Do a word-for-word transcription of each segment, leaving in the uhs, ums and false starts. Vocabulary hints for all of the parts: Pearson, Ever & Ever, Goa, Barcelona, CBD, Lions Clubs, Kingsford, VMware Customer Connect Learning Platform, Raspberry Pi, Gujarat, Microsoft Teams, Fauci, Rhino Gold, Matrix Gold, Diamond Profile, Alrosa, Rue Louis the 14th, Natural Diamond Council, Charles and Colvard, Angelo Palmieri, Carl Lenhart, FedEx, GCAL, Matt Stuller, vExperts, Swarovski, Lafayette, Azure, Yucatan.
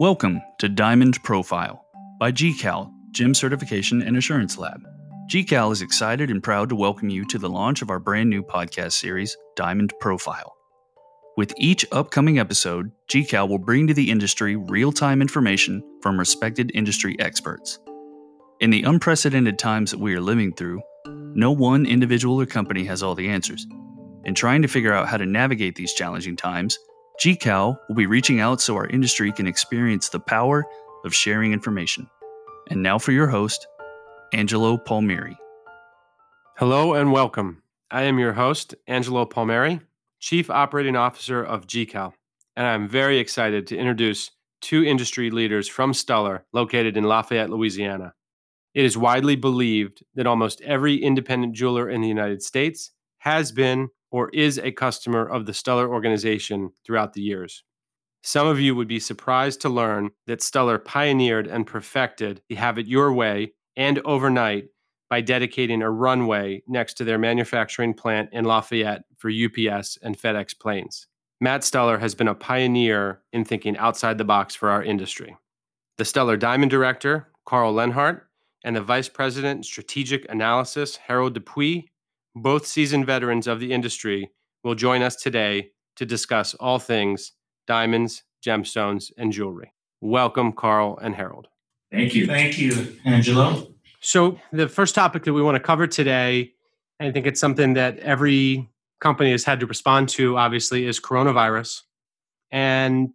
Welcome to Diamond Profile by G C A L, Gem Certification and Assurance Lab. G C A L is excited and proud to welcome you to the launch of our brand new podcast series, Diamond Profile. With each upcoming episode, G C A L will bring to the industry real-time information from respected industry experts. In the unprecedented times that we are living through, no one individual or company has all the answers. In trying to figure out how to navigate these challenging times, G C A L will be reaching out so our industry can experience the power of sharing information. And now for your host, Angelo Palmieri. Hello and welcome. I am your host, Angelo Palmieri, Chief Operating Officer of G C A L, and I'm very excited to introduce two industry leaders from Stuller located in Lafayette, Louisiana. It is widely believed that almost every independent jeweler in the United States has been or is a customer of the Stuller organization throughout the years. Some of you would be surprised to learn that Stuller pioneered and perfected the Have It Your Way and overnight by dedicating a runway next to their manufacturing plant in Lafayette for U P S and FedEx planes. Matt Stuller has been a pioneer in thinking outside the box for our industry. The Stuller Diamond Director, Carl Lenhart, and the Vice President Strategic Analysis, Harold Dupuy, both seasoned veterans of the industry, will join us today to discuss all things diamonds, gemstones, and jewelry. Welcome, Carl and Harold. Thank you. Thank you, Angelo. So the first topic that we want to cover today, and I think it's something that every company has had to respond to, obviously, is coronavirus. And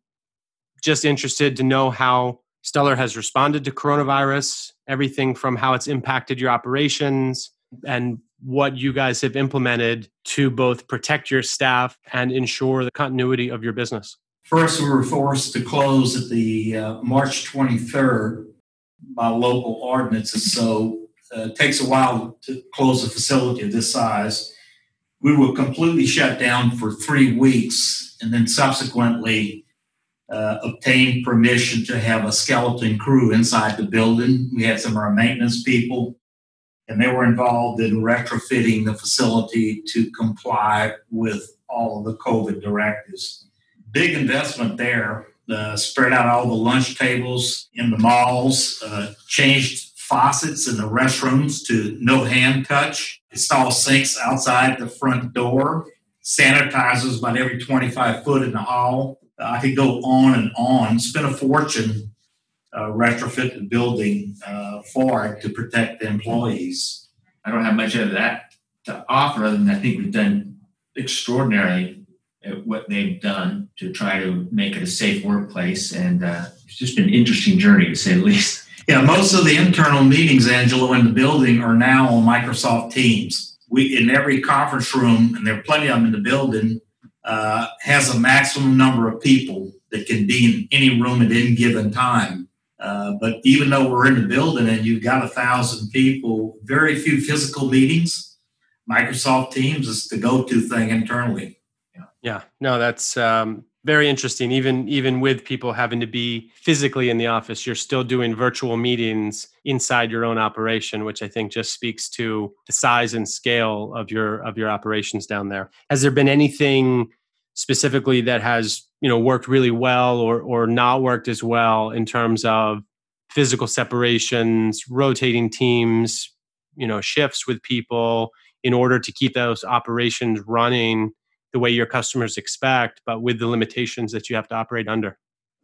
just interested to know how Stuller has responded to coronavirus, everything from how it's impacted your operations and what you guys have implemented to both protect your staff and ensure the continuity of your business. First, we were forced to close at the uh, March twenty-third by local ordinances, so uh, it takes a while to close a facility of this size. We were completely shut down for three weeks and then subsequently uh, obtained permission to have a skeleton crew inside the building. We had some of our maintenance people, and they were involved in retrofitting the facility to comply with all of the COVID directives. Big investment there, uh, spread out all the lunch tables in the malls, uh, changed faucets in the restrooms to no hand touch, installed sinks outside the front door, sanitizers about every twenty-five foot in the hall. Uh, I could go on and on, spent a fortune Uh, retrofit the building uh, for it to protect the employees. I don't have much of that to offer other than I think we've done extraordinary at what they've done to try to make it a safe workplace. And uh, it's just been an interesting journey, to say the least. Yeah, most of the internal meetings, Angelo, in the building are now on Microsoft Teams. We, in every conference room, and there are plenty of them in the building, uh, has a maximum number of people that can be in any room at any given time. Uh, but even though we're in the building and you've got a thousand people, very few physical meetings. Microsoft Teams is the go-to thing internally. Yeah, yeah. No, that's um, very interesting. Even even with people having to be physically in the office, you're still doing virtual meetings inside your own operation, which I think just speaks to the size and scale of your of your operations down there. Has there been anything specifically that has, you know, worked really well or or not worked as well in terms of physical separations, rotating teams, you know, shifts with people in order to keep those operations running the way your customers expect, but with the limitations that you have to operate under?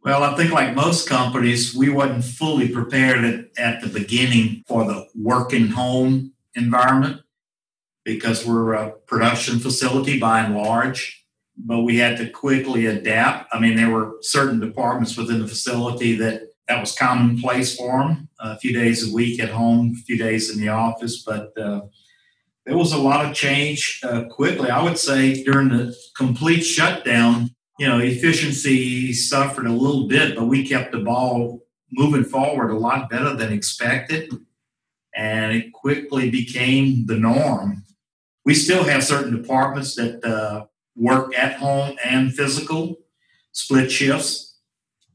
Well, I think like most companies, we wasn't fully prepared at, at the beginning for the work and home environment because we're a production facility by and large. But we had to quickly adapt. I mean, there were certain departments within the facility that that was commonplace for them, a few days a week at home, a few days in the office. But uh, there was a lot of change uh, quickly. I would say during the complete shutdown, you know, efficiency suffered a little bit, but we kept the ball moving forward a lot better than expected. And it quickly became the norm. We still have certain departments that uh, work at home and physical, split shifts.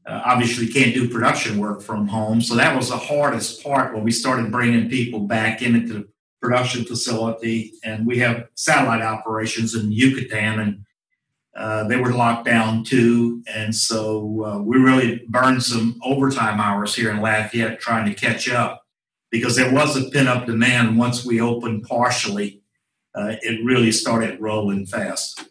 Uh, obviously, can't do production work from home. So that was the hardest part when we started bringing people back into the production facility. And we have satellite operations in Yucatan, and Uh, they were locked down too, and so uh, we really burned some overtime hours here in Lafayette trying to catch up, because there was a pent-up demand. Once we opened partially, uh, it really started rolling fast.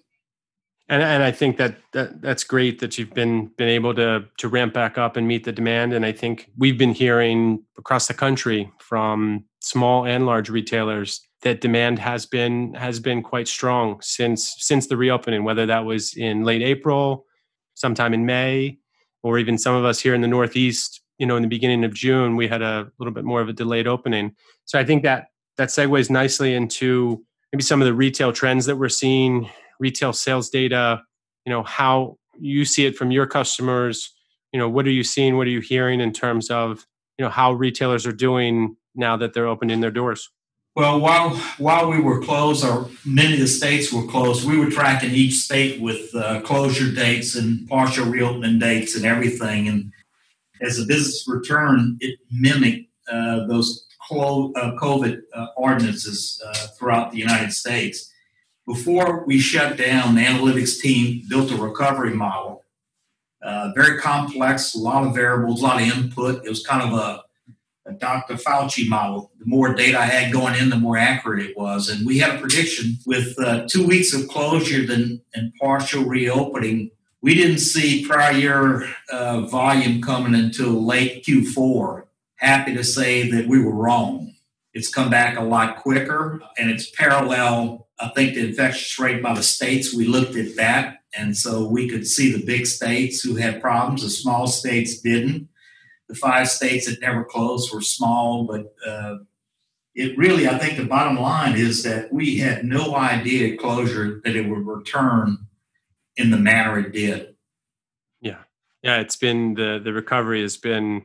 And, and I think that, that that's great that you've been been able to to ramp back up and meet the demand. And I think we've been hearing across the country from small and large retailers that demand has been has been quite strong since since the reopening, whether that was in late April, sometime in May, or even some of us here in the Northeast, you know, in the beginning of June, we had a little bit more of a delayed opening. So I think that that segues nicely into maybe some of the retail trends that we're seeing, retail sales data, you know, how you see it from your customers. You know, what are you seeing? What are you hearing in terms of, you know, how retailers are doing now that they're opening their doors? Well, while while we were closed, or many of the states were closed, we were tracking each state with uh, closure dates and partial reopening dates and everything. And as the business returned, it mimicked uh, those clo- uh, COVID uh, ordinances uh, throughout the United States. Before we shut down, the analytics team built a recovery model. Uh, very complex, a lot of variables, a lot of input. It was kind of a a Doctor Fauci model. The more data I had going in, the more accurate it was. And we had a prediction with uh, two weeks of closure and, and partial reopening. We didn't see prior year uh, volume coming until late Q four. Happy to say that we were wrong. It's come back a lot quicker, and it's parallel, I think, the infectious rate by the states. We looked at that, and so we could see the big states who had problems. The small states didn't. The five states that never closed were small, but uh, it really, I think the bottom line is that we had no idea at closure that it would return in the manner it did. Yeah. Yeah. It's been, the, the recovery has been,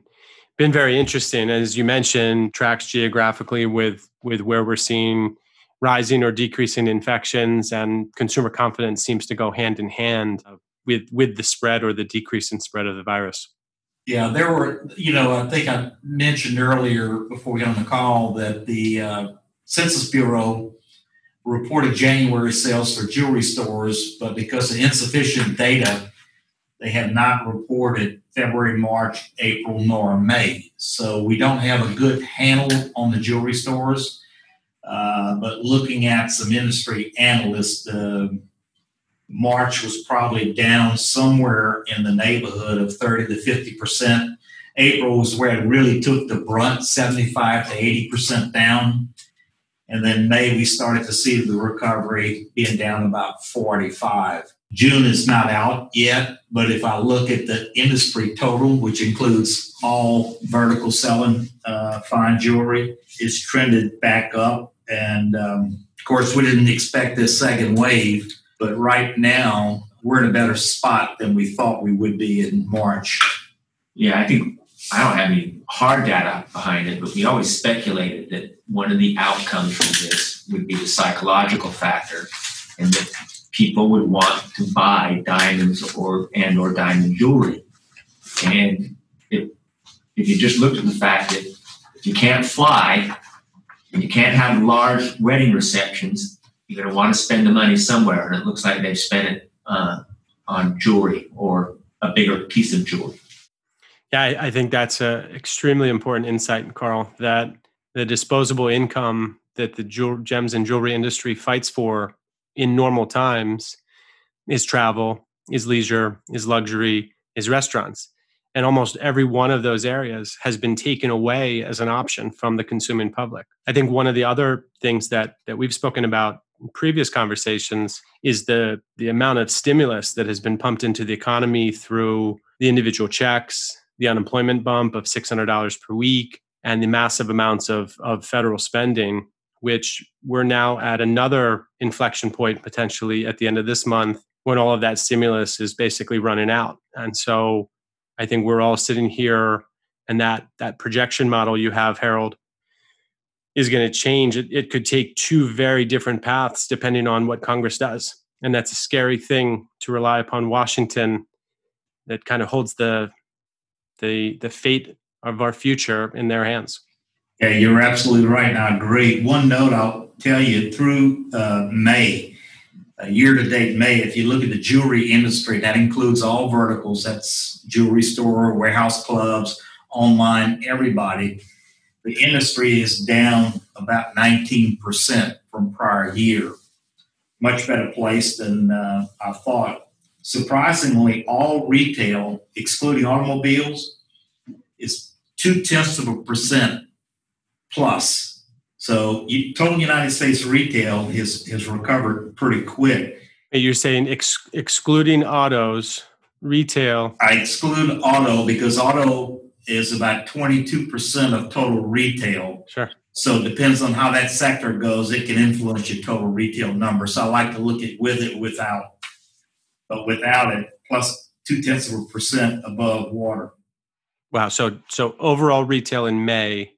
been very interesting. As you mentioned, tracks geographically with, with where we're seeing rising or decreasing infections, and consumer confidence seems to go hand in hand with, with the spread or the decrease in spread of the virus. Yeah, there were, you know, I think I mentioned earlier before we got on the call that the uh, Census Bureau reported January sales for jewelry stores, but because of insufficient data, they have not reported February, March, April, nor May. So we don't have a good handle on the jewelry stores, uh, but looking at some industry analysts, uh, March was probably down somewhere in the neighborhood of thirty to fifty percent. April was where it really took the brunt, seventy-five to eighty percent down. And then May, we started to see the recovery being down about forty-five. June is not out yet, but if I look at the industry total, which includes all vertical selling, uh, fine jewelry, it's trended back up. And um, of course, we didn't expect this second wave. But right now, we're in a better spot than we thought we would be in March. Yeah, I think, I don't have any hard data behind it, but we always speculated that one of the outcomes from this would be the psychological factor, and that people would want to buy diamonds or and or diamond jewelry. And if, if you just looked at the fact that if you can't fly and you can't have large wedding receptions, you're going to want to spend the money somewhere, and it looks like they've spent it uh, on jewelry or a bigger piece of jewelry. Yeah, I, I think that's an extremely important insight, Carl, that the disposable income that the jewel, gems and jewelry industry fights for in normal times is travel, is leisure, is luxury, is restaurants. And almost every one of those areas has been taken away as an option from the consuming public. I think one of the other things that that we've spoken about previous conversations is the the amount of stimulus that has been pumped into the economy through the individual checks, the unemployment bump of six hundred dollars per week, and the massive amounts of, of federal spending, which we're now at another inflection point potentially at the end of this month when all of that stimulus is basically running out. And so I think we're all sitting here, and that that projection model you have, Harold, is going to change. It, it could take two very different paths depending on what Congress does. And that's a scary thing, to rely upon Washington that kind of holds the the the fate of our future in their hands. Yeah, you're absolutely right, and I agree. One note I'll tell you, through uh, May, year-to-date May, if you look at the jewelry industry, that includes all verticals. That's jewelry store, warehouse clubs, online, everybody. The industry is down about nineteen percent from prior year. Much better place than uh, I thought. Surprisingly, all retail, excluding automobiles, is two-tenths of a percent plus. So total United States retail has, has recovered pretty quick. You're saying ex- excluding autos, retail. I exclude auto because auto is about twenty-two percent of total retail. Sure. So it depends on how that sector goes. It can influence your total retail number. So I like to look at with it, without. But without it, plus two-tenths of a percent above water. Wow. So so overall retail in May,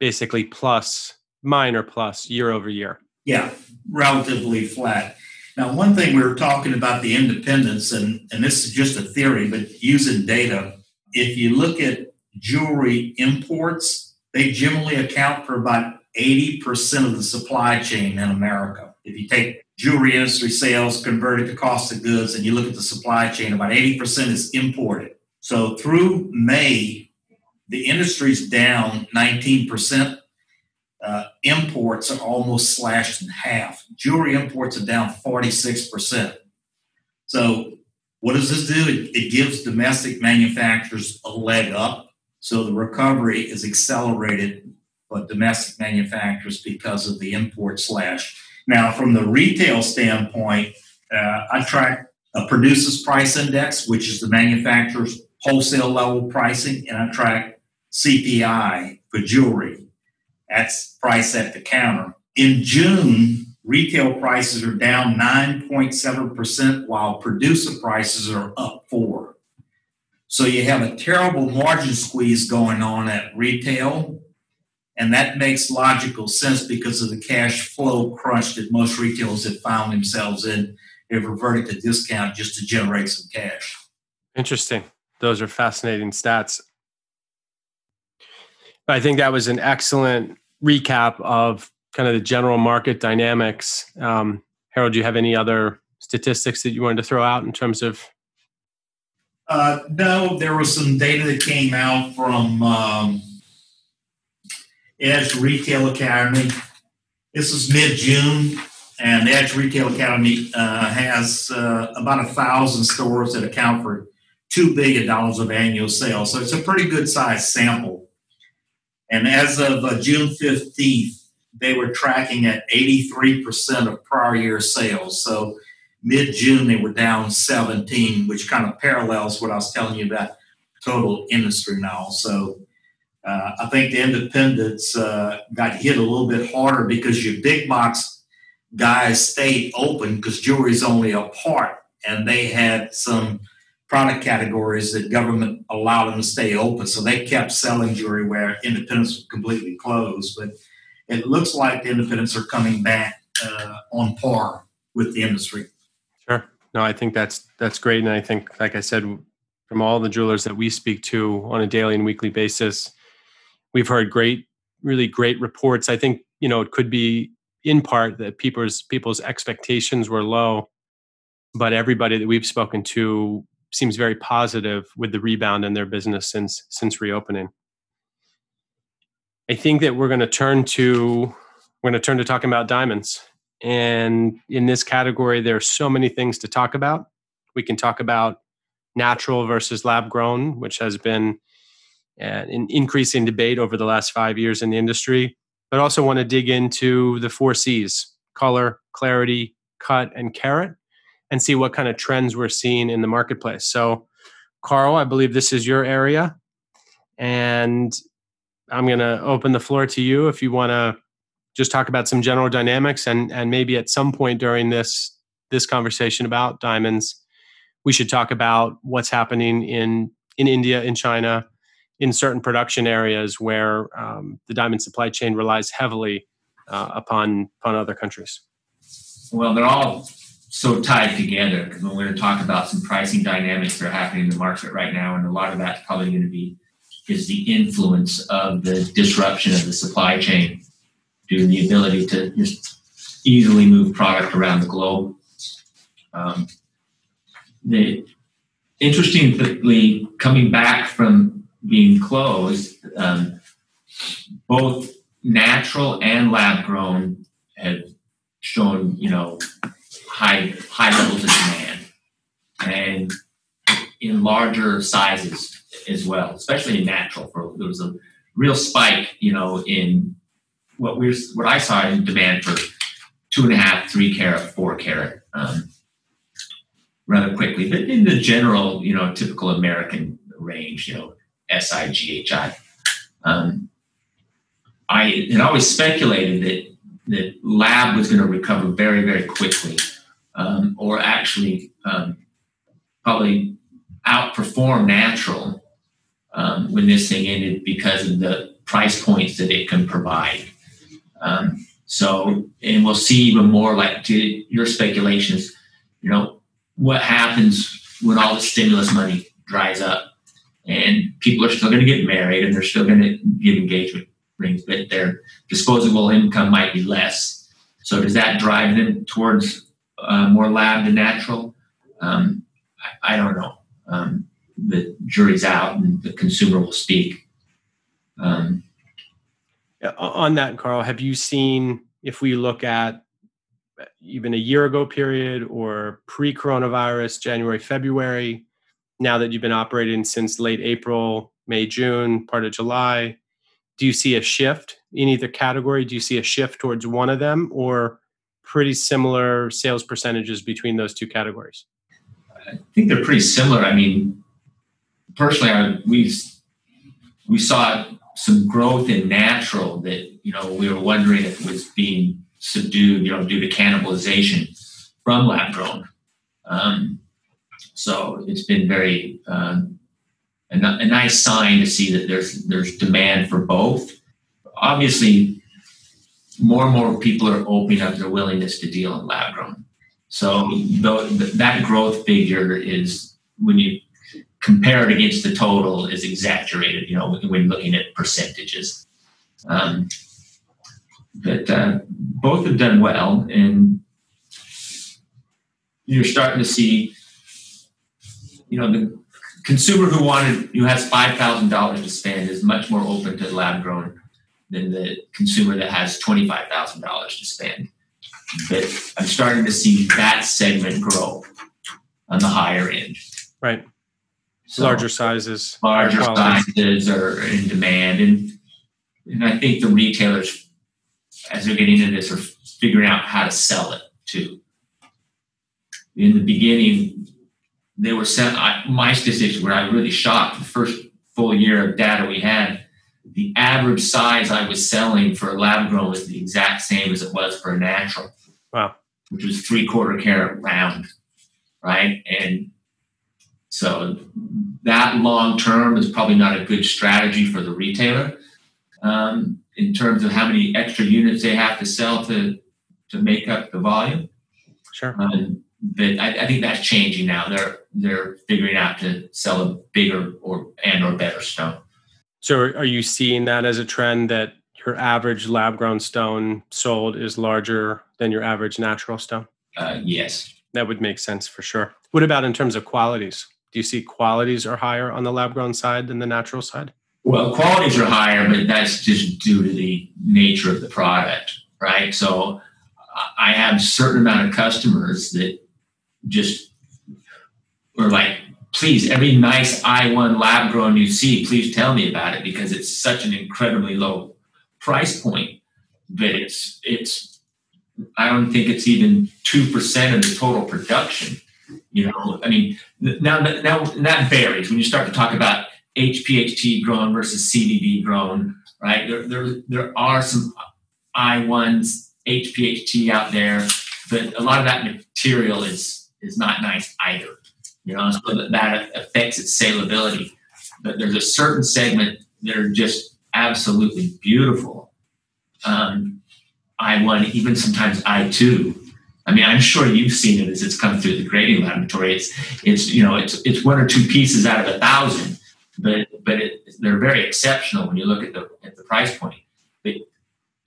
basically plus... minor plus year over year. Yeah, relatively flat. Now, one thing we were talking about the independents, and, and this is just a theory, but using data, if you look at jewelry imports, they generally account for about eighty percent of the supply chain in America. If you take jewelry industry sales, convert it to cost of goods, and you look at the supply chain, about eighty percent is imported. So through May, the industry's down nineteen percent. Uh, imports are almost slashed in half. Jewelry imports are down forty-six percent. So what does this do? It, it gives domestic manufacturers a leg up. So the recovery is accelerated for domestic manufacturers because of the import slash. Now, from the retail standpoint, uh, I track a producer's price index, which is the manufacturer's wholesale level pricing, and I track C P I for jewelry. That's price at the counter. In June, retail prices are down nine point seven percent, while producer prices are up four percent. So you have a terrible margin squeeze going on at retail, and that makes logical sense because of the cash flow crunch that most retailers have found themselves in. They've reverted to discount just to generate some cash. Interesting. Those are fascinating stats. I think that was an excellent recap of kind of the general market dynamics. Um, Harold, do you have any other statistics that you wanted to throw out in terms of? Uh, no, there was some data that came out from um, Edge Retail Academy. This is mid-June, and Edge Retail Academy uh, has uh, about one thousand stores that account for two billion dollars of annual sales. So it's a pretty good-sized sample. And as of uh, June fifteenth, they were tracking at eighty-three percent of prior year sales. So mid-June, they were down seventeen, which kind of parallels what I was telling you about total industry now. So uh, I think the independents uh, got hit a little bit harder because your big box guys stayed open because jewelry is only a part. And they had some product categories that government allowed them to stay open. So they kept selling jewelry where independents were completely closed. But it looks like the independents are coming back uh, on par with the industry. Sure. No, I think that's that's great. And I think, like I said, from all the jewelers that we speak to on a daily and weekly basis, we've heard great, really great reports. I think, you know, it could be in part that people's people's expectations were low, but everybody that we've spoken to seems very positive with the rebound in their business since since reopening. I think that we're going to turn to we're going to turn to talking about diamonds. And in this category, there are so many things to talk about. We can talk about natural versus lab grown, which has been an increasing debate over the last five years in the industry, but also want to dig into the four C's: color, clarity, cut, and carat, and see what kind of trends we're seeing in the marketplace. So, Carl, I believe this is your area, and I'm going to open the floor to you if you want to just talk about some general dynamics, and and maybe at some point during this this conversation about diamonds, we should talk about what's happening in, in India, in China, in certain production areas where um, the diamond supply chain relies heavily uh, upon, upon other countries. Well, they're all so tied together, because when we're going to talk about some pricing dynamics that are happening in the market right now, and a lot of that's probably going to be is the influence of the disruption of the supply chain due to the ability to just easily move product around the globe. Um, the, interestingly, coming back from being closed, um, both natural and lab-grown have shown, you know, high high levels of demand, and in larger sizes as well, especially in natural. For, there was a real spike, you know, in what we what I saw in demand for two and a half, three carat, four carat, um, rather quickly. But in the general, you know, typical American range, you know, S I G H I. Um, I had always speculated that that lab was going to recover very, very quickly, um, or actually um, probably outperform natural um, when this thing ended because of the price points that it can provide. Um, so, and we'll see even more, like to your speculations, you know, what happens when all the stimulus money dries up and people are still going to get married and they're still going to get engagement rings, but their disposable income might be less. So does that drive them towards uh, more lab than natural? Um, I, I don't know. Um, the jury's out and the consumer will speak. Um, yeah, on that, Carl, have you seen, if we look at even a year ago period or pre-coronavirus, January, February, now that you've been operating since late April, May, June, part of July, do you see a shift in either category? Do you see a shift towards one of them, or pretty similar sales percentages between those two categories? I think they're pretty similar. I mean, personally, I, we we saw some growth in natural that, you know, we were wondering if it was being subdued, you know, due to cannibalization from lab grown. Um, so it's been very. Uh, A, a nice sign to see that there's there's demand for both. Obviously, more and more people are opening up their willingness to deal in lab grown. So though, that growth figure is, when you compare it against the total, is exaggerated, you know, when looking at percentages. Um, but uh, both have done well, and you're starting to see, you know, the consumer who wanted, who has five thousand dollars to spend is much more open to lab grown than the consumer that has twenty-five thousand dollars to spend. But I'm starting to see that segment grow on the higher end. Right. So larger sizes. Larger sizes are in demand. And, and I think the retailers, as they're getting into this, are figuring out how to sell it too. In the beginning, they were sent, I, my statistics were, I really shocked. The first full year of data we had, the average size I was selling for a lab grown was the exact same as it was for a natural. Wow. Which was three quarter carat round, right? And so that long term is probably not a good strategy for the retailer um, in terms of how many extra units they have to sell to, to make up the volume. Sure. Um, But I, I think that's changing now. They're they're figuring out to sell a bigger or and or better stone. So, are you seeing that as a trend, that your average lab grown stone sold is larger than your average natural stone? Uh, yes, that would make sense for sure. What about in terms of qualities? Do you see qualities are higher on the lab grown side than the natural side? Well, qualities are higher, but that's just due to the nature of the product, right? So, I have a certain amount of customers that just were like, please, every nice I one lab grown you see, please tell me about it, because it's such an incredibly low price point that it's, it's, I don't think it's even two percent of the total production. You know, I mean, now, now that varies when you start to talk about H P H T grown versus C B D grown, right? There, there, there are some I ones, H P H T out there, but a lot of that material is, is not nice either, you know, so that, that affects its saleability. But there's a certain segment that are just absolutely beautiful. Um, I one, even sometimes I two. I mean, I'm sure you've seen it as it's come through the grading laboratory. It's, it's you know, it's it's one or two pieces out of a thousand, but but it, they're very exceptional when you look at the at the price point. But,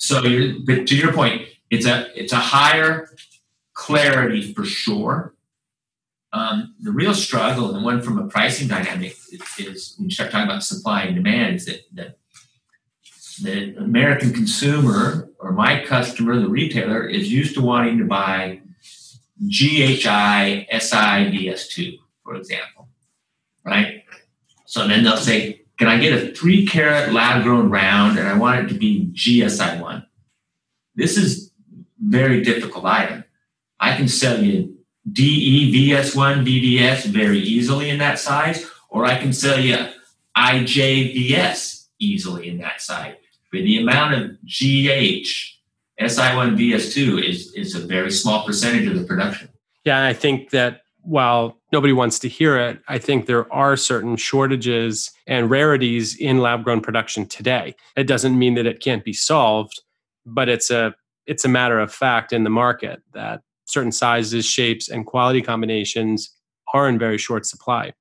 so, you're, but to your point, it's a it's a higher clarity for sure. Um, the real struggle, and the one from a pricing dynamic, is when you start talking about supply and demand, is that, that the American consumer, or my customer, the retailer, is used to wanting to buy G H I S I D S two, for example, right? So then they'll say, can I get a three-carat lab-grown round, and I want it to be G S I one? This is a very difficult item. I can sell you D E V S one, D V S very easily in that size, or I can sell you I J V S easily in that size. But the amount of G H S I one V S two is, is a very small percentage of the production. Yeah, and I think that while nobody wants to hear it, I think there are certain shortages and rarities in lab-grown production today. It doesn't mean that it can't be solved, but it's a it's a matter of fact in the market that certain sizes, shapes, and quality combinations are in very short supply.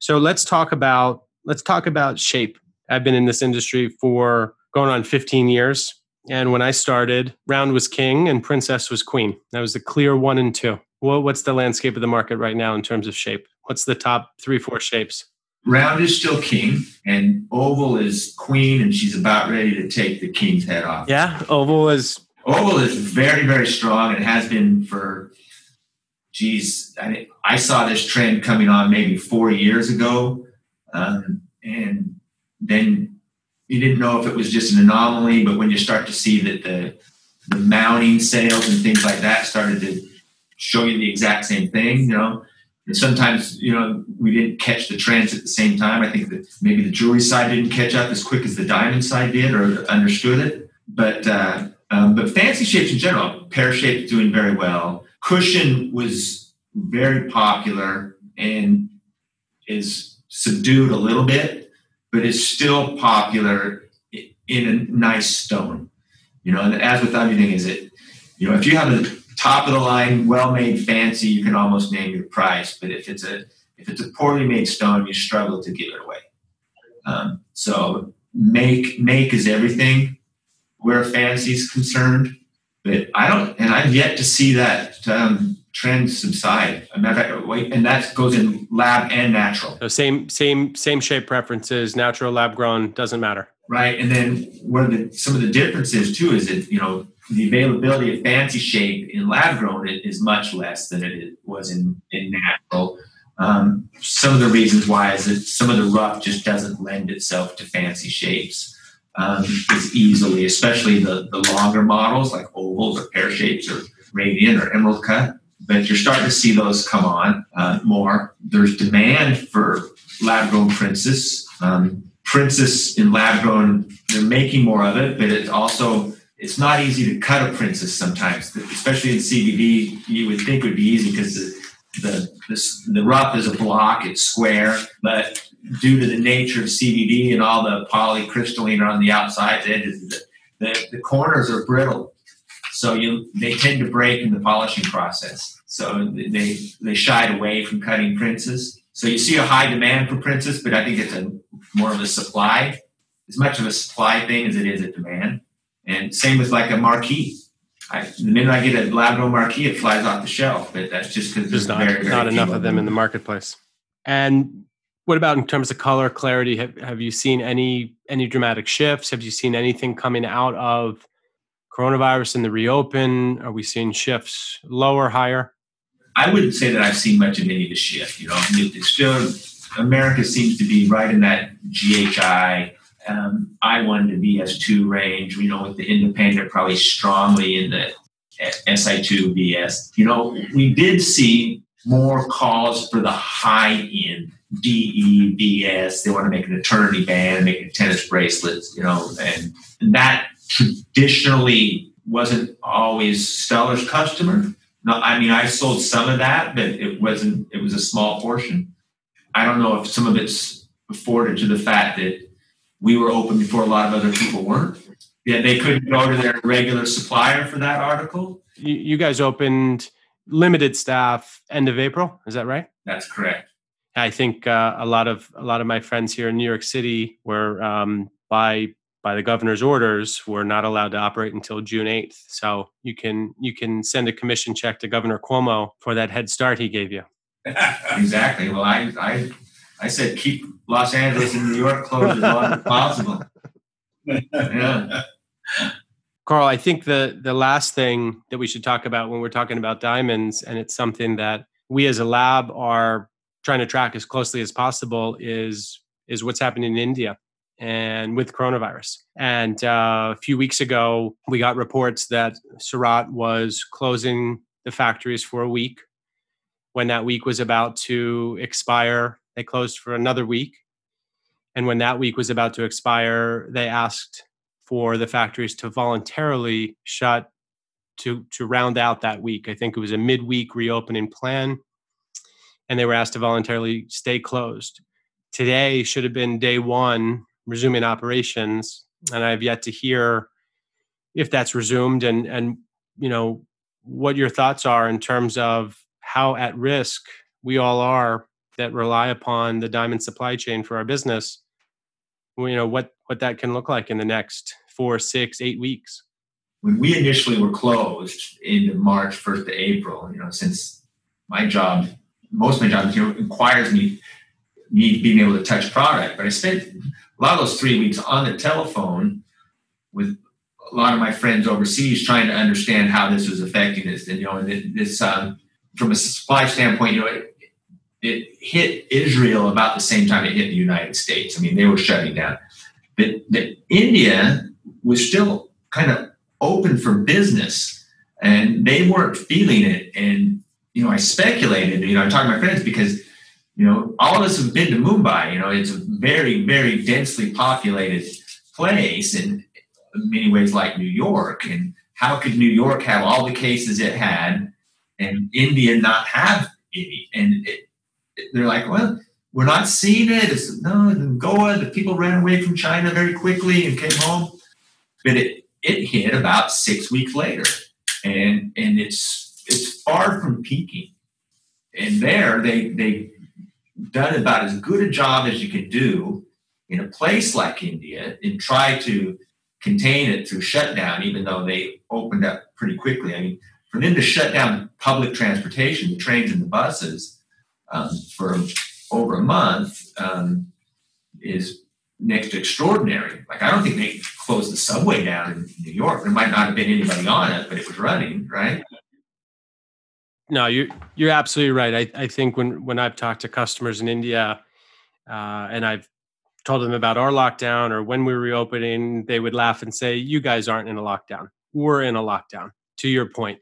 So let's talk about let's talk about shape. I've been in this industry for going on fifteen years. And when I started, round was king and princess was queen. That was the clear one and two. Well, what's the landscape of the market right now in terms of shape? What's the top three, four shapes? Round is still king, and oval is queen, and she's about ready to take the king's head off. Yeah, oval is... Oval is very, very strong, and has been for, geez, I mean, I saw this trend coming on maybe four years ago, um, and then you didn't know if it was just an anomaly, but when you start to see that the, the mounting sales and things like that started to show you the exact same thing, you know, and sometimes, you know, we didn't catch the trends at the same time. I think that maybe the jewelry side didn't catch up as quick as the diamond side did or understood it, but... Uh, Um, but fancy shapes in general, pear shape doing very well. Cushion was very popular and is subdued a little bit, but is still popular in a nice stone. You know, and as with everything, is it, you know, if you have a top of the line, well-made fancy, you can almost name your price. But if it's a if it's a poorly made stone, you struggle to give it away. Um, so make make is everything where fancy is concerned, but I don't, and I've yet to see that um, trend subside. A matter of fact, and that goes in lab and natural. So same, same, same shape preferences, natural, lab grown, doesn't matter. Right, and then one of the some of the differences too is that, you know, the availability of fancy shape in lab grown is much less than it was in in natural. Um, some of the reasons why is that some of the rough just doesn't lend itself to fancy shapes. Um, is easily, especially the, the longer models like ovals or pear shapes or radiant or emerald cut. But you're starting to see those come on uh, more. There's demand for lab-grown princess. Um, princess in lab-grown, they're making more of it, but it's also, it's not easy to cut a princess sometimes, especially in C B D. You would think it would be easy because the the, this, the rough is a block, it's square, but due to the nature of C B D and all the polycrystalline on the outside edges, the, the, the corners are brittle, so you they tend to break in the polishing process. So they they shied away from cutting princes. So you see a high demand for princes, but I think it's a more of a supply, as much of a supply thing as it is a demand. And same with like a marquee. I, the minute I get a lab-grown marquee, it flies off the shelf, but that's just because there's, there's not, very, very not enough of them in the marketplace. And what about in terms of color clarity? Have, have you seen any any dramatic shifts? Have you seen anything coming out of coronavirus and the reopen? Are we seeing shifts lower, higher? I wouldn't say that I've seen much of any of the shift. You know, it's still America seems to be right in that G H I, um, I one to V S two range. You know, with the independent probably strongly in the S I two V S. You know, we did see more calls for the high end. D E B S, they want to make an eternity band, making tennis bracelets, you know, and that traditionally wasn't always Stuller's customer. No, I mean, I sold some of that, but it wasn't, it was a small portion. I don't know if some of it's afforded to the fact that we were open before a lot of other people weren't. Yeah, they couldn't go to their regular supplier for that article. You, you guys opened limited staff end of April, is that right? That's correct. I think uh, a lot of a lot of my friends here in New York City were um, by by the governor's orders were not allowed to operate until June eighth. So you can you can send a commission check to Governor Cuomo for that head start he gave you. Exactly. Well, I, I, I said keep Los Angeles and New York closed as long as possible. Yeah. Carl, I think the the last thing that we should talk about when we're talking about diamonds, and it's something that we as a lab are trying to track as closely as possible, is is what's happening in India and with coronavirus. And uh, a few weeks ago, we got reports that Surat was closing the factories for a week. When that week was about to expire, they closed for another week. And when that week was about to expire, they asked for the factories to voluntarily shut to, to round out that week. I think it was a midweek reopening plan, and they were asked to voluntarily stay closed. Today should have been day one, resuming operations, and I've yet to hear if that's resumed and, and you know, what your thoughts are in terms of how at risk we all are that rely upon the diamond supply chain for our business. You know, what, what that can look like in the next four, six, eight weeks. When we initially were closed in March, first to April, you know, since my job, most of my jobs, you know, requires me, me being able to touch product, but I spent a lot of those three weeks on the telephone with a lot of my friends overseas trying to understand how this was affecting us. And, you know, and this, um, from a supply standpoint, you know, it, it hit Israel about the same time it hit the United States. I mean, they were shutting down. But, but India was still kind of open for business, and they weren't feeling it. And, you know, I speculated, you know, I talked to my friends because, you know, all of us have been to Mumbai. You know, it's a very, very densely populated place in many ways like New York. And how could New York have all the cases it had and India not have any? And it, they're like, well, we're not seeing it. It's, no, in Goa, the people ran away from China very quickly and came home. But it, it hit about six weeks later. And and it's it's far from peaking. And there, they, they've done about as good a job as you can do in a place like India and try to contain it through shutdown, even though they opened up pretty quickly. I mean, for them to shut down public transportation, the trains and the buses, Um, for over a month um, is next to extraordinary. Like, I don't think they closed the subway down in New York. There might not have been anybody on it, but it was running, right? No, you're, you're absolutely right. I, I think when, when I've talked to customers in India uh, and I've told them about our lockdown or when we were reopening, they would laugh and say, you guys aren't in a lockdown. We're in a lockdown. To your point,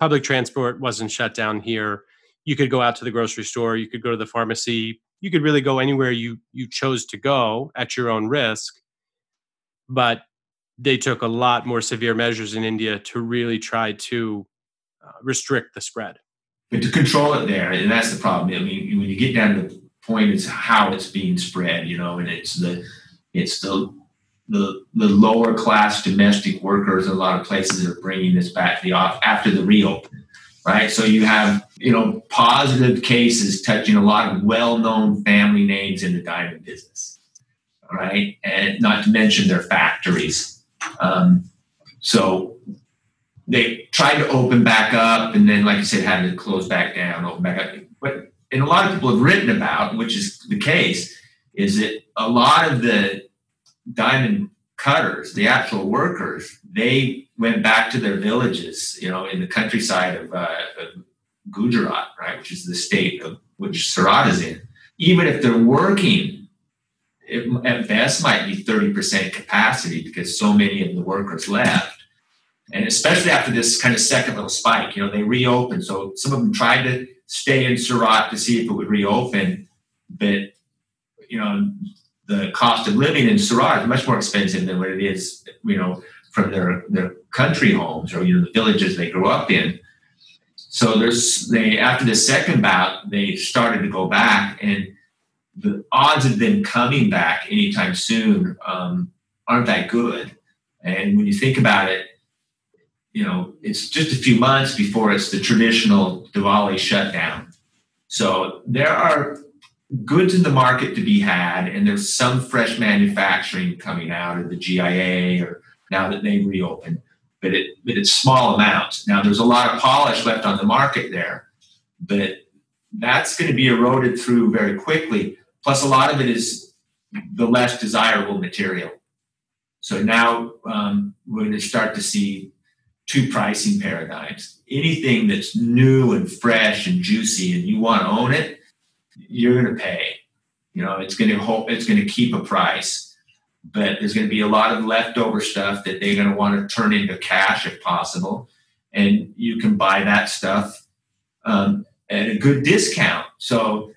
public transport wasn't shut down here. You could go out to the grocery store, you could go to the pharmacy, you could really go anywhere you you chose to go at your own risk. But they took a lot more severe measures in India to really try to uh, restrict the spread. But to control it there, and that's the problem. I mean, when you get down to the point, it's how it's being spread, you know, and it's the it's the the, the lower class domestic workers in a lot of places that are bringing this back to the off after the reopen. Right. So you have, you know, positive cases touching a lot of well-known family names in the diamond business. All right. And not to mention their factories. Um, so they tried to open back up and then, like you said, had to close back down, open back up. But, and a lot of people have written about, which is the case, is that a lot of the diamond cutters, the actual workers, they went back to their villages, you know, in the countryside of, uh, of Gujarat, right, which is the state of which Surat is in. Even if they're working, it at best might be thirty percent capacity because so many of the workers left. And especially after this kind of second little spike, you know, they reopened. So some of them tried to stay in Surat to see if it would reopen, but, you know, the cost of living in Surat is much more expensive than what it is, you know, from their, their country homes or, you know, the villages they grew up in. So there's they after the second bout, they started to go back, and the odds of them coming back anytime soon um, aren't that good. And when you think about it, you know, it's just a few months before it's the traditional Diwali shutdown. So there are goods in the market to be had, and there's some fresh manufacturing coming out of the G I A or now that they reopen, but it but it's small amounts. Now there's a lot of polish left on the market there, but that's going to be eroded through very quickly. Plus, a lot of it is the less desirable material. So now um, we're going to start to see two pricing paradigms. Anything that's new and fresh and juicy and you want to own it, you're going to pay. You know, it's going to hope it's going to keep a price, but there's going to be a lot of leftover stuff that they're going to want to turn into cash if possible. And you can buy that stuff um, at a good discount. So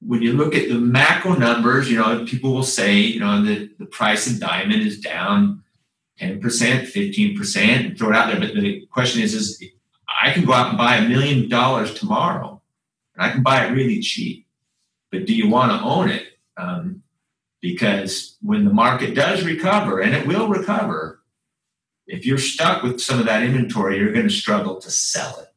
when you look at the macro numbers, you know, people will say, you know, the, the price of diamond is down ten percent, fifteen percent, and throw it out there. But the question is, is I can go out and buy a million dollars tomorrow, and I can buy it really cheap. But do you want to own it? Um, because when the market does recover, and it will recover, if you're stuck with some of that inventory, you're going to struggle to sell it,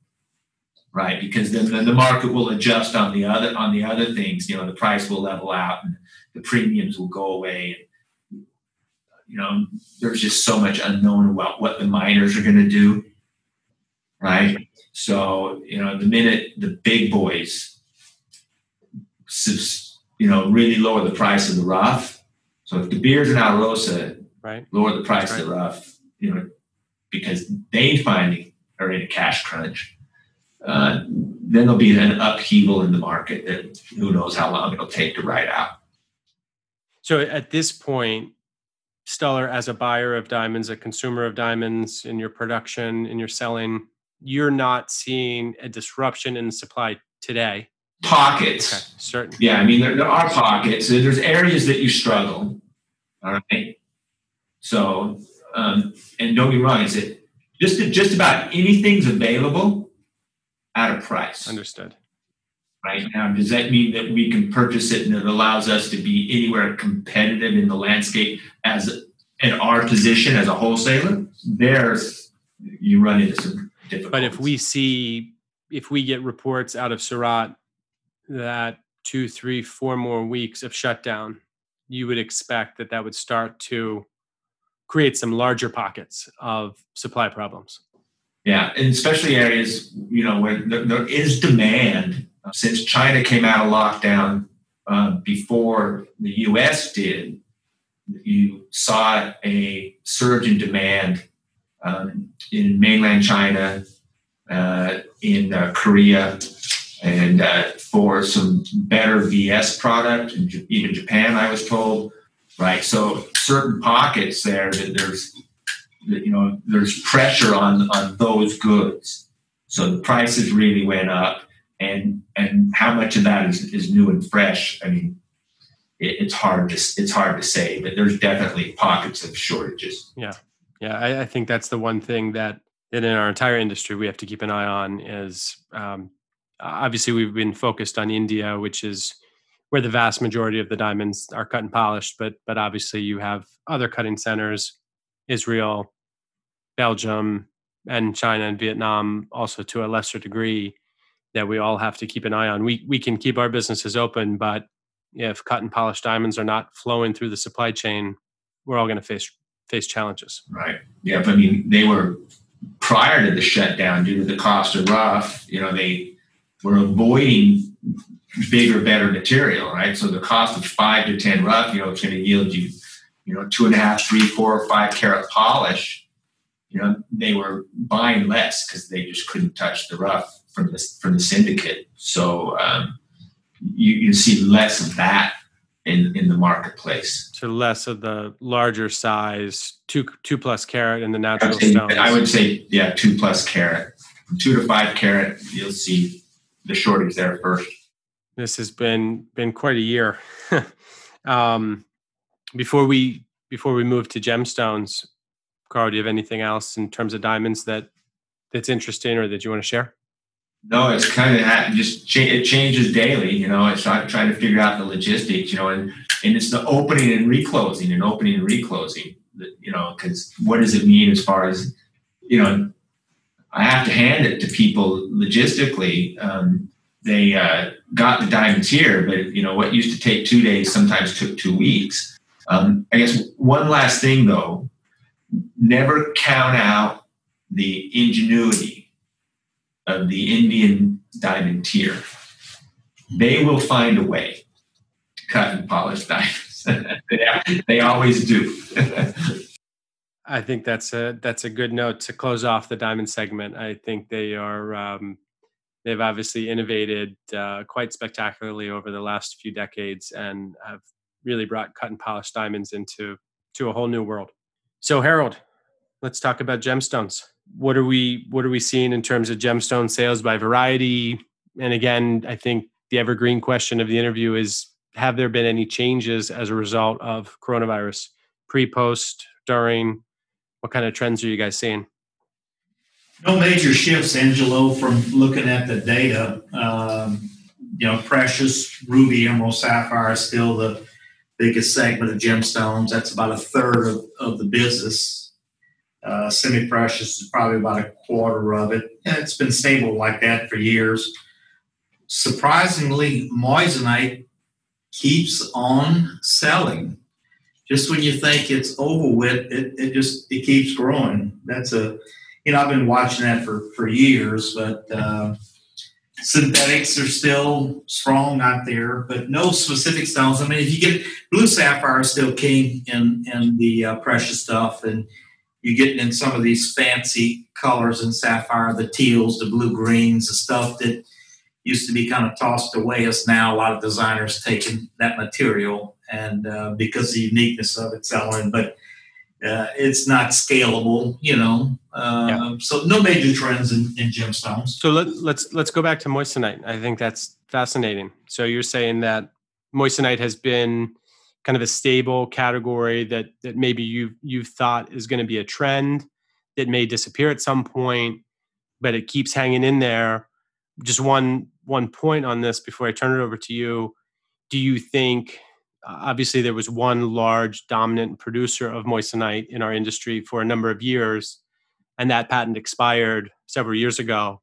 right? Because then, then the market will adjust on the other on the other things. You know, the price will level out, and the premiums will go away. And, you know, there's just so much unknown about what the miners are going to do, right? So, you know, the minute the big boys, you know, really lower the price of the rough. So if De Beers and Alrosa right. lower the price right. of the rough, you know, because they finally are in a cash crunch, uh, then there'll be an upheaval in the market that who knows how long it'll take to ride out. So at this point, Stuller, as a buyer of diamonds, a consumer of diamonds in your production, in your selling, you're not seeing a disruption in supply today. Pockets. Okay, certain. Yeah, I mean, there, there are pockets. There's areas that you struggle. All right. So... Um, and don't be wrong, is it just just about anything's available at a price? Understood. Right now, does that mean that we can purchase it and it allows us to be anywhere competitive in the landscape as in our position as a wholesaler? There's you run into some difficulties. But if we see, if we get reports out of Surat that two, three, four more weeks of shutdown, you would expect that that would start to create some larger pockets of supply problems. Yeah, and especially areas, you know, where there, there is demand. Since China came out of lockdown uh, before the U S did, you saw a surge in demand um, in mainland China, uh, in uh, Korea, and uh, for some better V S product, and even Japan, I was told. Right, so certain pockets there that there's, that, you know, there's pressure on on those goods. So the prices really went up, and and how much of that is, is new and fresh? I mean, it, it's hard to it's hard to say, but there's definitely pockets of shortages. Yeah, yeah, I, I think that's the one thing that, that in our entire industry we have to keep an eye on is um, obviously we've been focused on India, which is where the vast majority of the diamonds are cut and polished, but but obviously you have other cutting centers, Israel, Belgium, and China and Vietnam, also to a lesser degree, that we all have to keep an eye on. We we can keep our businesses open, but if cut and polished diamonds are not flowing through the supply chain, we're all going to face face challenges. Right. Yeah. But I mean, they were prior to the shutdown due to the cost of rough. You know, they were avoiding bigger, better material, right? So the cost of five to ten rough, you know, it's going to yield you, you know, two and a half, three, four, or five carat polish. You know, they were buying less because they just couldn't touch the rough from the from the syndicate. So um, you you see less of that in in the marketplace. So less of the larger size two two plus carat in the natural stones. I would say yeah, two plus carat, from two to five carat. You'll see the shortage there first. This has been been quite a year. um, before we before we move to gemstones, Carl, do you have anything else in terms of diamonds that that's interesting or that you want to share? No, it's kind of just cha- it changes daily. You know, it's I'm trying to figure out the logistics. You know, and and it's the opening and reclosing and opening and reclosing. You know, because what does it mean as far as you know? I have to hand it to people logistically. Um, They uh, got the diamonds here, but you know what used to take two days sometimes took two weeks. Um, I guess one last thing though: never count out the ingenuity of the Indian diamond tier. They will find a way to cut and polish diamonds. they, they always do. I think that's a that's a good note to close off the diamond segment. I think they are um, they've obviously innovated uh, quite spectacularly over the last few decades and have really brought cut and polished diamonds into to a whole new world. So Harold, let's talk about gemstones. What are we what are we seeing in terms of gemstone sales by variety? And again, I think the evergreen question of the interview is: have there been any changes as a result of coronavirus, pre-post, during? What kind of trends are you guys seeing? No major shifts, Angelo, from looking at the data. Um, you know, precious, ruby, emerald, sapphire is still the biggest segment of gemstones. That's about a third of, of the business. Uh, semi-precious is probably about a quarter of it. And it's been stable like that for years. Surprisingly, moissanite keeps on selling. Just when you think it's over with, it, it just it keeps growing. That's a, you know, I've been watching that for, for years, but uh, synthetics are still strong out there, but no specific stones. I mean, if you get blue sapphire is still king in, in the uh, precious stuff, and you're getting in some of these fancy colors in sapphire, the teals, the blue greens, the stuff that used to be kind of tossed away as now a lot of designers taking that material and uh, because of the uniqueness of it selling, but uh, it's not scalable, you know. Uh, yeah. So no major trends in, in gemstones. So let, let's let's go back to moissanite. I think that's fascinating. So you're saying that moissanite has been kind of a stable category that that maybe you you've thought is going to be a trend that may disappear at some point, but it keeps hanging in there. Just one one point on this before I turn it over to you. Do you think? Obviously, there was one large dominant producer of moissanite in our industry for a number of years, and that patent expired several years ago.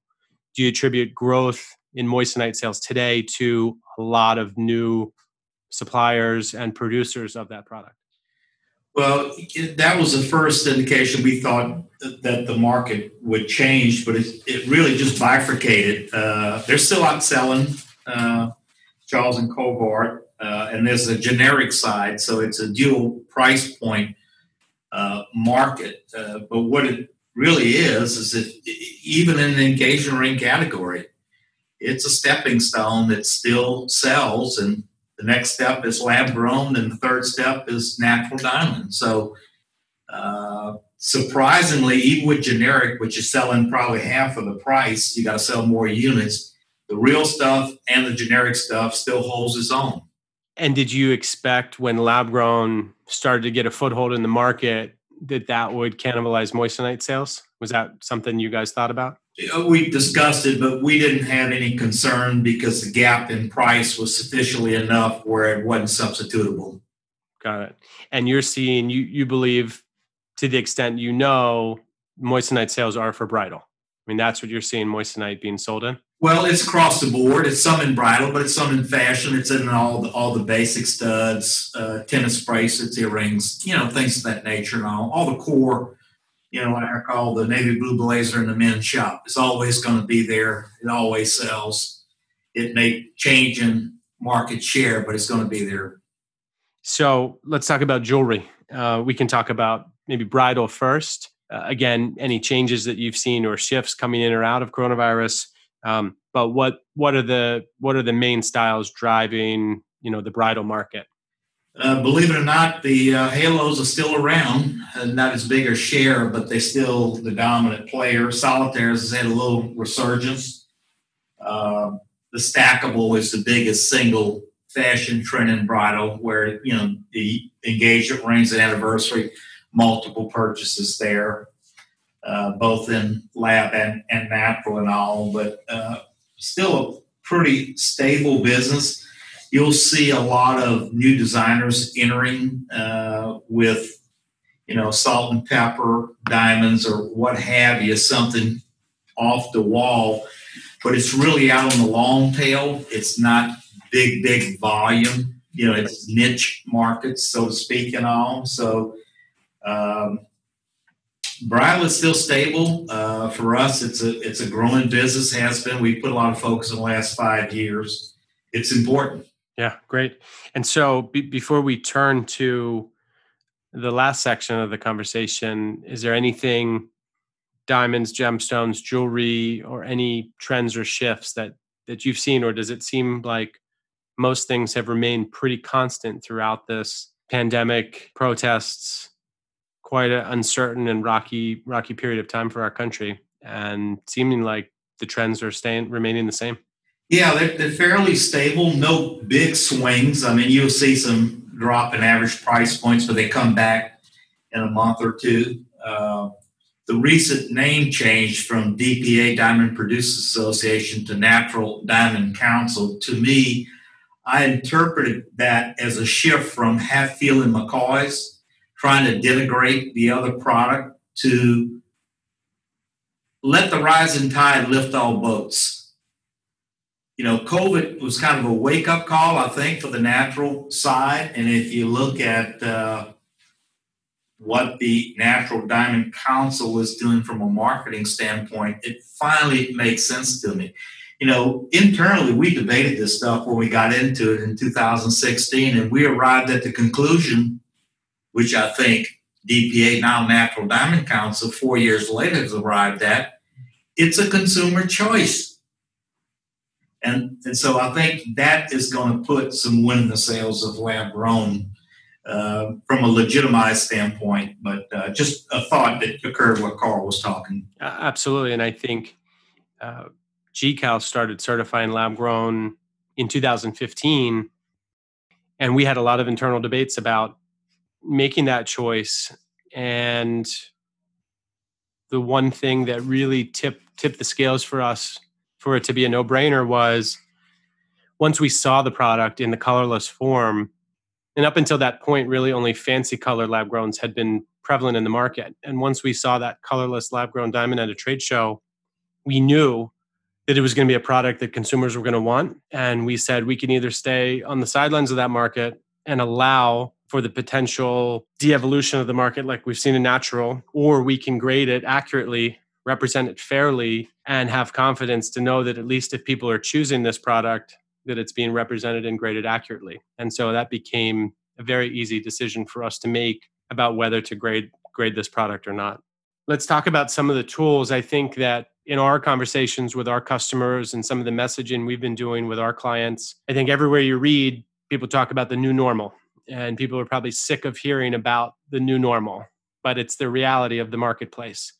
Do you attribute growth in moissanite sales today to a lot of new suppliers and producers of that product? Well, that was the first indication we thought that the market would change, but it, it really just bifurcated. Uh, they're still out selling uh, Charles and Colvard. Uh, and there's a generic side, so it's a dual price point uh, market. Uh, but what it really is, is that even in the engagement ring category, it's a stepping stone that still sells. And the next step is lab grown, and the third step is natural diamond. So uh, surprisingly, even with generic, which is selling probably half of the price, you got to sell more units. The real stuff and the generic stuff still holds its own. And did you expect when lab-grown started to get a foothold in the market that that would cannibalize moissanite sales? Was that something you guys thought about? We discussed it, but we didn't have any concern because the gap in price was sufficiently enough where it wasn't substitutable. Got it. And you're seeing, you, you believe, to the extent you know, moissanite sales are for bridal. I mean, that's what you're seeing moissanite being sold in? Well, it's across the board. It's some in bridal, but it's some in fashion. It's in all the, all the basic studs, uh, tennis bracelets, earrings, you know, things of that nature and all. All the core, you know, what I call the navy blue blazer in the men's shop. It's always going to be there. It always sells. It may change in market share, but it's going to be there. So let's talk about jewelry. Uh, we can talk about maybe bridal first. Uh, again, any changes that you've seen or shifts coming in or out of coronavirus. Um, but what, what are the, what are the main styles driving, you know, the bridal market? Uh, believe it or not, the uh, halos are still around, uh, not as big a share, but they still the dominant player. Solitaires has had a little resurgence. Uh, the stackable is the biggest single fashion trend in bridal where, you know, the engagement rings and anniversary, multiple purchases there. Uh, both in lab and, and natural and all, but uh, still a pretty stable business. You'll see a lot of new designers entering uh, with, you know, salt and pepper, diamonds, or what have you, something off the wall. But it's really out on the long tail. It's not big, big volume. You know, it's niche markets, so to speak, and all. So, um, bridal is still stable. Uh, for us, it's a it's a growing business, has been. We put a lot of focus in the last five years. it's important. Yeah, great. And so be- before we turn to the last section of the conversation, is there anything, diamonds, gemstones, jewelry, or any trends or shifts that, that you've seen, or does it seem like most things have remained pretty constant throughout this pandemic, protests, quite an uncertain and rocky, rocky period of time for our country, and seeming like the trends are staying, remaining the same? Yeah, they're, they're fairly stable. No big swings. I mean, you'll see some drop in average price points, but they come back in a month or two. Uh, the recent name change from D P A, Diamond Producers Association, to Natural Diamond Council, to me, I interpreted that as a shift from Hatfield and McCoy's trying to denigrate the other product to let the rising tide lift all boats. You know, COVID was kind of a wake-up call, I think, for the natural side. And if you look at uh, what the Natural Diamond Council is doing from a marketing standpoint, it finally makes sense to me. You know, internally, we debated this stuff when we got into it in two thousand sixteen, and we arrived at the conclusion, which I think D P A, now Natural Diamond Council, four years later has arrived at, it's a consumer choice. And, and so I think that is going to put some wind in the sails of lab-grown uh, from a legitimized standpoint, but uh, just a thought that occurred what Carl was talking. Absolutely, and I think... Uh G C A L started certifying lab-grown in two thousand fifteen, and we had a lot of internal debates about making that choice. And the one thing that really tipped tipped the scales for us for it to be a no-brainer was once we saw the product in the colorless form, and up until that point, really only fancy color lab-growns had been prevalent in the market. And once we saw that colorless lab-grown diamond at a trade show, we knew that it was going to be a product that consumers were going to want. And we said we can either stay on the sidelines of that market and allow for the potential de-evolution of the market like we've seen in natural, or we can grade it accurately, represent it fairly, and have confidence to know that at least if people are choosing this product, that it's being represented and graded accurately. And so that became a very easy decision for us to make about whether to grade grade this product or not. Let's talk about some of the tools. I think that in our conversations with our customers and some of the messaging we've been doing with our clients, I think everywhere you read, people talk about the new normal, and people are probably sick of hearing about the new normal, but it's the reality of the marketplace.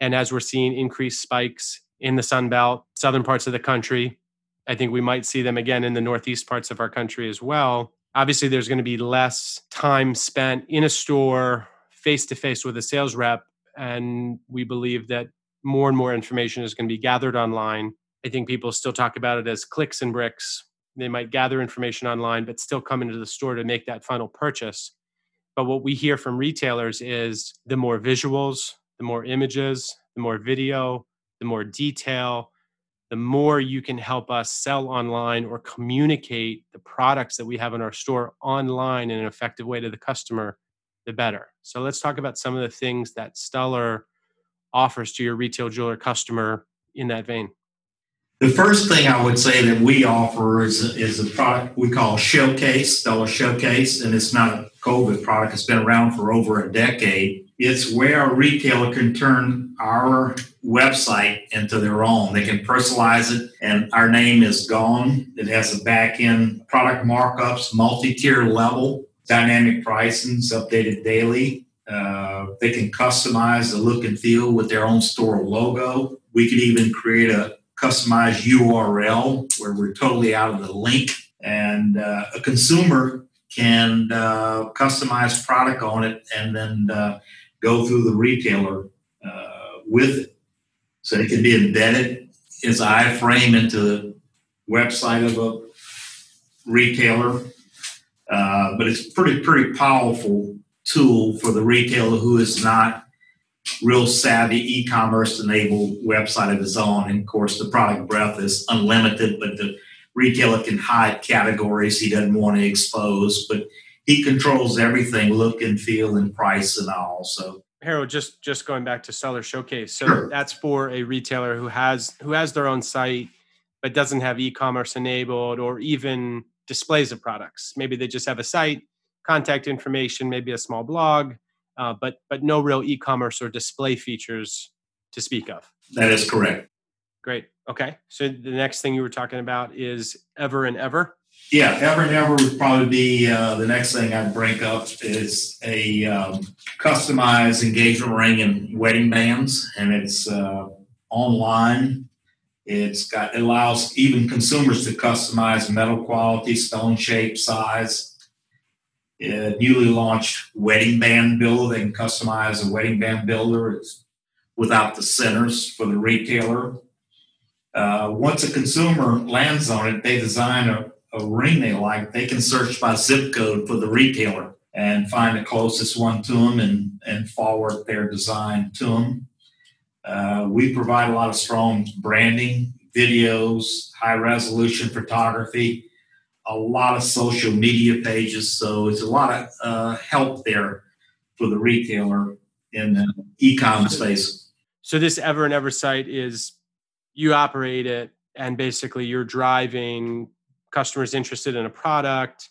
And as we're seeing increased spikes in the Sun Belt, southern parts of the country, I think we might see them again in the northeast parts of our country as well. Obviously, there's going to be less time spent in a store, face-to-face with a sales rep, and we believe that more and more information is going to be gathered online. I think people still talk about it as clicks and bricks. They might gather information online, but still come into the store to make that final purchase. But what we hear from retailers is the more visuals, the more images, the more video, the more detail, the more you can help us sell online or communicate the products that we have in our store online in an effective way to the customer, the better. So let's talk about some of the things that Stuller offers to your retail jeweler customer in that vein. The first thing I would say that we offer is, is a product we call Showcase, Stuller Showcase, and it's not a COVID product. It's been around for over a decade. It's where a retailer can turn our website into their own. They can personalize it, and our name is gone. It has a back-end product markups, multi-tier level, dynamic pricings, updated daily. Uh, they can customize the look and feel with their own store logo. We could even create a customized U R L where we're totally out of the link. And uh, a consumer can uh, customize product on it and then uh, go through the retailer uh, with it. So it can be embedded as an iframe into the website of a retailer. Uh, but it's pretty, pretty powerful tool for the retailer who is not real savvy e-commerce enabled website of his own. And of course, the product breadth is unlimited, but the retailer can hide categories he doesn't want to expose, but he controls everything, look and feel and price and all. So Harold, just, just going back to Stuller Showcase. So sure. That's for a retailer who has, who has their own site, but doesn't have e-commerce enabled or even displays of products. Maybe they just have a site, contact information, maybe a small blog, uh, but but no real e-commerce or display features to speak of. That is correct. Great. Okay. So the next thing you were talking about is Ever and Ever. Yeah, Ever and Ever would probably be uh, the next thing I'd break up is a um, customized engagement ring and wedding bands, and it's uh, online. It's got it allows even consumers to customize metal quality, stone shape, size. Uh, newly launched wedding band builder. They can customize a wedding band builder. It's without the centers for the retailer. Uh, once a consumer lands on it, they design a, a ring they like. They can search by zip code for the retailer and find the closest one to them and, and forward their design to them. Uh, we provide a lot of strong branding, videos, high-resolution photography, a lot of social media pages. So it's a lot of uh, help there for the retailer in the e-com space. So this Ever and Ever site is you operate it, and basically you're driving customers interested in a product.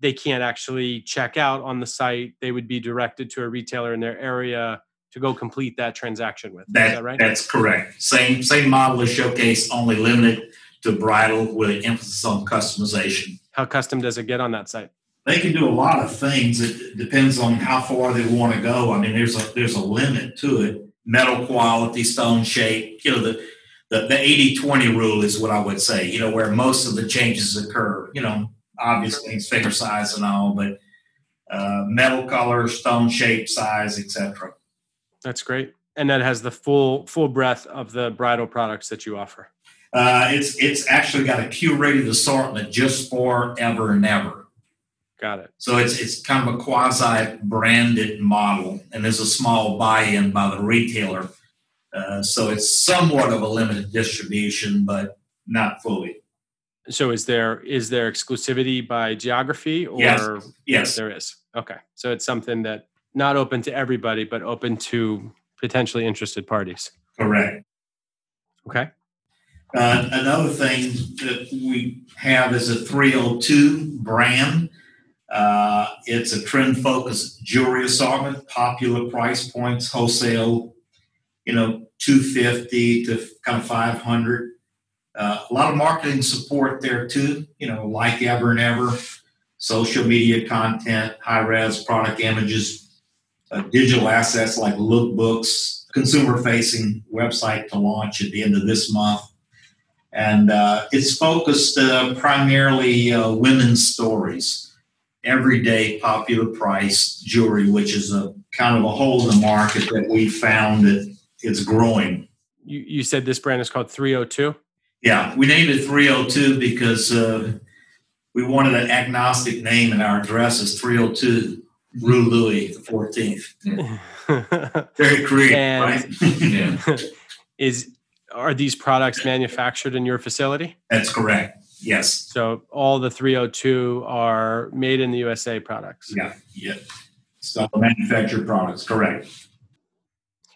They can't actually check out on the site. They would be directed to a retailer in their area to go complete that transaction with. That, is that right? That's correct. Same same model as Showcase, only limited to bridal with an emphasis on customization. How custom does it get on that site? They can do a lot of things. It depends on how far they want to go. I mean, there's a there's a limit to it. Metal quality, stone shape, you know, the the, the eighty twenty rule is what I would say, you know, where most of the changes occur, you know, obvious things, finger size and all, but uh, metal color, stone shape, size, et cetera. That's great. And that has the full full breadth of the bridal products that you offer. Uh, it's it's actually got a curated assortment just for Ever and Ever. Got it. So it's it's kind of a quasi-branded model, and there's a small buy-in by the retailer. Uh, so it's somewhat of a limited distribution, but not fully. So is there is there exclusivity by geography? Or yes. yes, yes there is. Okay, so it's something that not open to everybody, but open to potentially interested parties. Correct. Okay. Uh, another thing that we have is a three oh two brand. Uh, it's a trend-focused jewelry assortment, popular price points, wholesale, you know, two fifty to kind of five hundred. Uh, a lot of marketing support there too, you know, like Ever and Ever, social media content, high-res product images, uh, digital assets like lookbooks, consumer-facing website to launch at the end of this month. And uh, it's focused uh, primarily uh, women's stories, everyday popular price jewelry, which is a kind of a hole in the market that we found that it's growing. You, you said this brand is called three oh two? Yeah, we named it three oh two because uh, we wanted an agnostic name, and our address is three oh two Rue Louis the fourteenth. Yeah. Very creative, and, right? Yeah. Is... Are these products manufactured in your facility? That's correct. Yes. So all the three oh two are made in the U S A products. Yeah. Yeah. So manufactured products. Correct.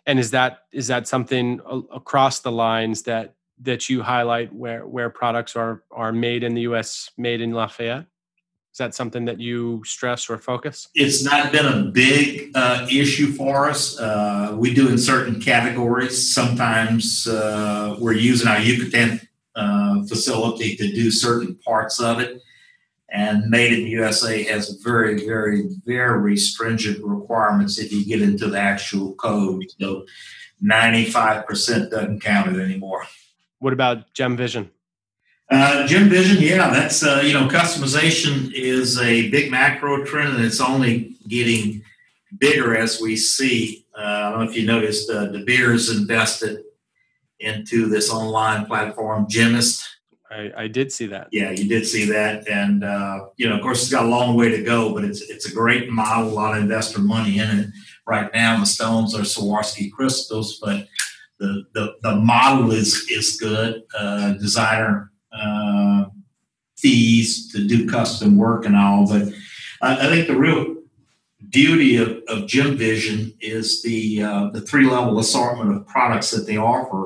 And is that is that something across the lines that that you highlight where where products are are made in the U S, made in Lafayette? Is that something that you stress or focus? It's not been a big uh, issue for us. Uh, we do in certain categories. Sometimes uh, we're using our Yucatan uh, facility to do certain parts of it. And Made in the U S A has very, very, very stringent requirements if you get into the actual code. So ninety-five percent doesn't count it anymore. What about GemVision? Uh, GemVision, yeah, that's, uh, you know, customization is a big macro trend, and it's only getting bigger as we see. Uh, I don't know if you noticed, uh, De Beers invested into this online platform, Gemist. I, I did see that. Yeah, you did see that. And, uh, you know, of course, it's got a long way to go, but it's it's a great model, a lot of investor money in it. Right now, the stones are Swarovski crystals, but the, the, the model is, is good. Uh, designer Uh, fees to do custom work and all, but I, I think the real beauty of, of GemVision is the uh, the three level assortment of products that they offer: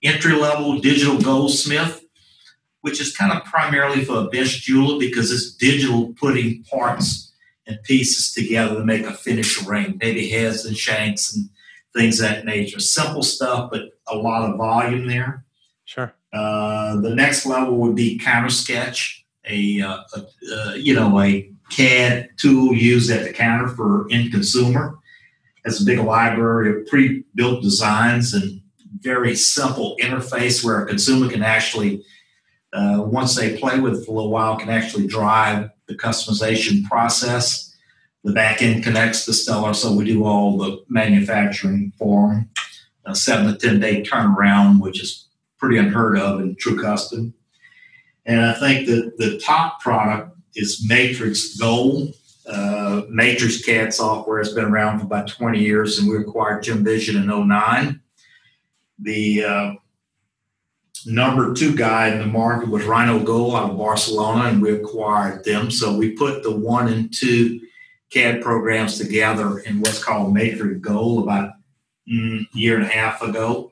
entry level digital goldsmith, which is kind of primarily for a bench jeweler because it's digital putting parts and pieces together to make a finished ring, maybe heads and shanks and things of that nature. Simple stuff, but a lot of volume there. Sure. Uh, the next level would be Countersketch, a, uh, a uh, you know, a C A D tool used at the counter for end consumer. Has a big library of pre-built designs and very simple interface where a consumer can actually, uh, once they play with it for a little while, can actually drive the customization process. The back end connects to Stuller, so we do all the manufacturing for them. A seven to ten day turnaround, which is pretty unheard of in true custom. And I think that the top product is Matrix Gold. Uh, Matrix C A D software has been around for about twenty years, and we acquired GemVision in oh nine. The uh, number two guy in the market was Rhino Gold out of Barcelona, and we acquired them. So we put the one and two C A D programs together in what's called Matrix Gold about mm, a year and a half ago.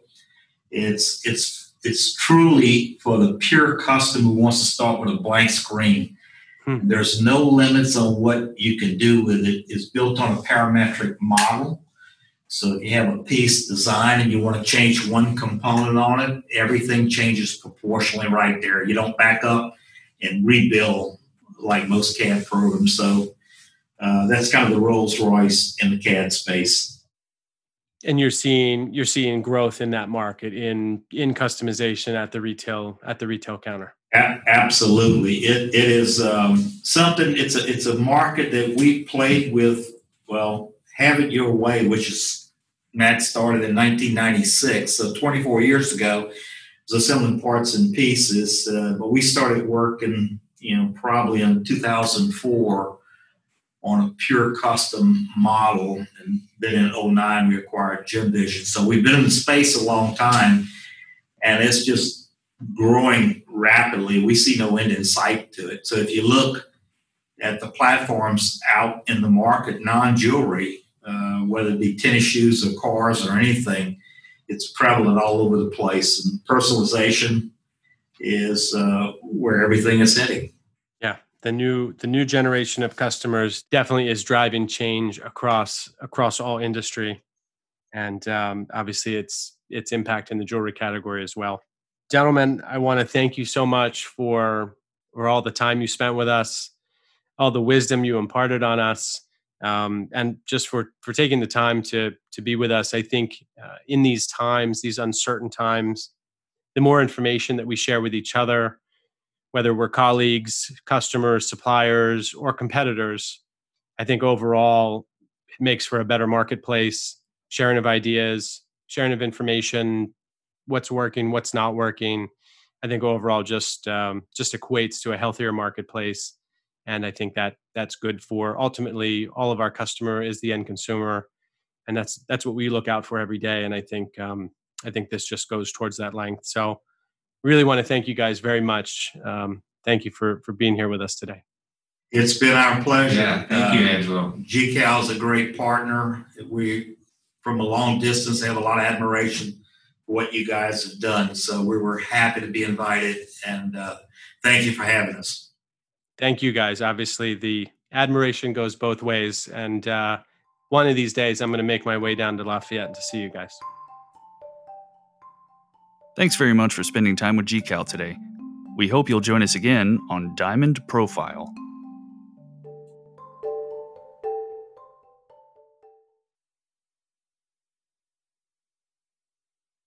It's, it's, it's truly for the pure customer who wants to start with a blank screen. Hmm. There's no limits on what you can do with it. It's built on a parametric model. So if you have a piece design and you want to change one component on it, everything changes proportionally right there. You don't back up and rebuild like most C A D programs. So uh, that's kind of the Rolls Royce in the C A D space. And you're seeing you're seeing growth in that market in in customization at the retail at the retail counter. A- absolutely, it it is um, something. It's a it's a market that we played with. Well, Have It Your Way, which is Matt started in nineteen ninety-six, so twenty-four years ago. It was assembling parts and pieces, uh, but we started working, you know, probably in two thousand four. On a pure custom model, and then in oh nine we acquired GemVision. So we've been in the space a long time, and it's just growing rapidly. We see no end in sight to it. So if you look at the platforms out in the market, non-jewelry, uh, whether it be tennis shoes or cars or anything, it's prevalent all over the place. And personalization is uh, where everything is heading. The new the new generation of customers definitely is driving change across across all industry, and um, obviously it's it's impacting the jewelry category as well. Gentlemen, I want to thank you so much for for all the time you spent with us, all the wisdom you imparted on us, um, and just for for taking the time to to be with us. I think uh, in these times, these uncertain times, the more information that we share with each other, whether we're colleagues, customers, suppliers, or competitors, I think overall it makes for a better marketplace, sharing of ideas, sharing of information, what's working, what's not working. I think overall just um, just equates to a healthier marketplace. And I think that that's good for ultimately all of our customer is the end consumer. And that's that's what we look out for every day. And I think um, I think this just goes towards that length. So really want to thank you guys very much. Um, thank you for, for being here with us today. It's been our pleasure. Yeah, thank uh, you, Angelo. G C A L is a great partner. We, from a long distance, have a lot of admiration for what you guys have done. So we were happy to be invited, and uh, thank you for having us. Thank you, guys. Obviously, the admiration goes both ways, and uh, one of these days, I'm going to make my way down to Lafayette to see you guys. Thanks very much for spending time with G C A L today. We hope you'll join us again on Diamond Profile.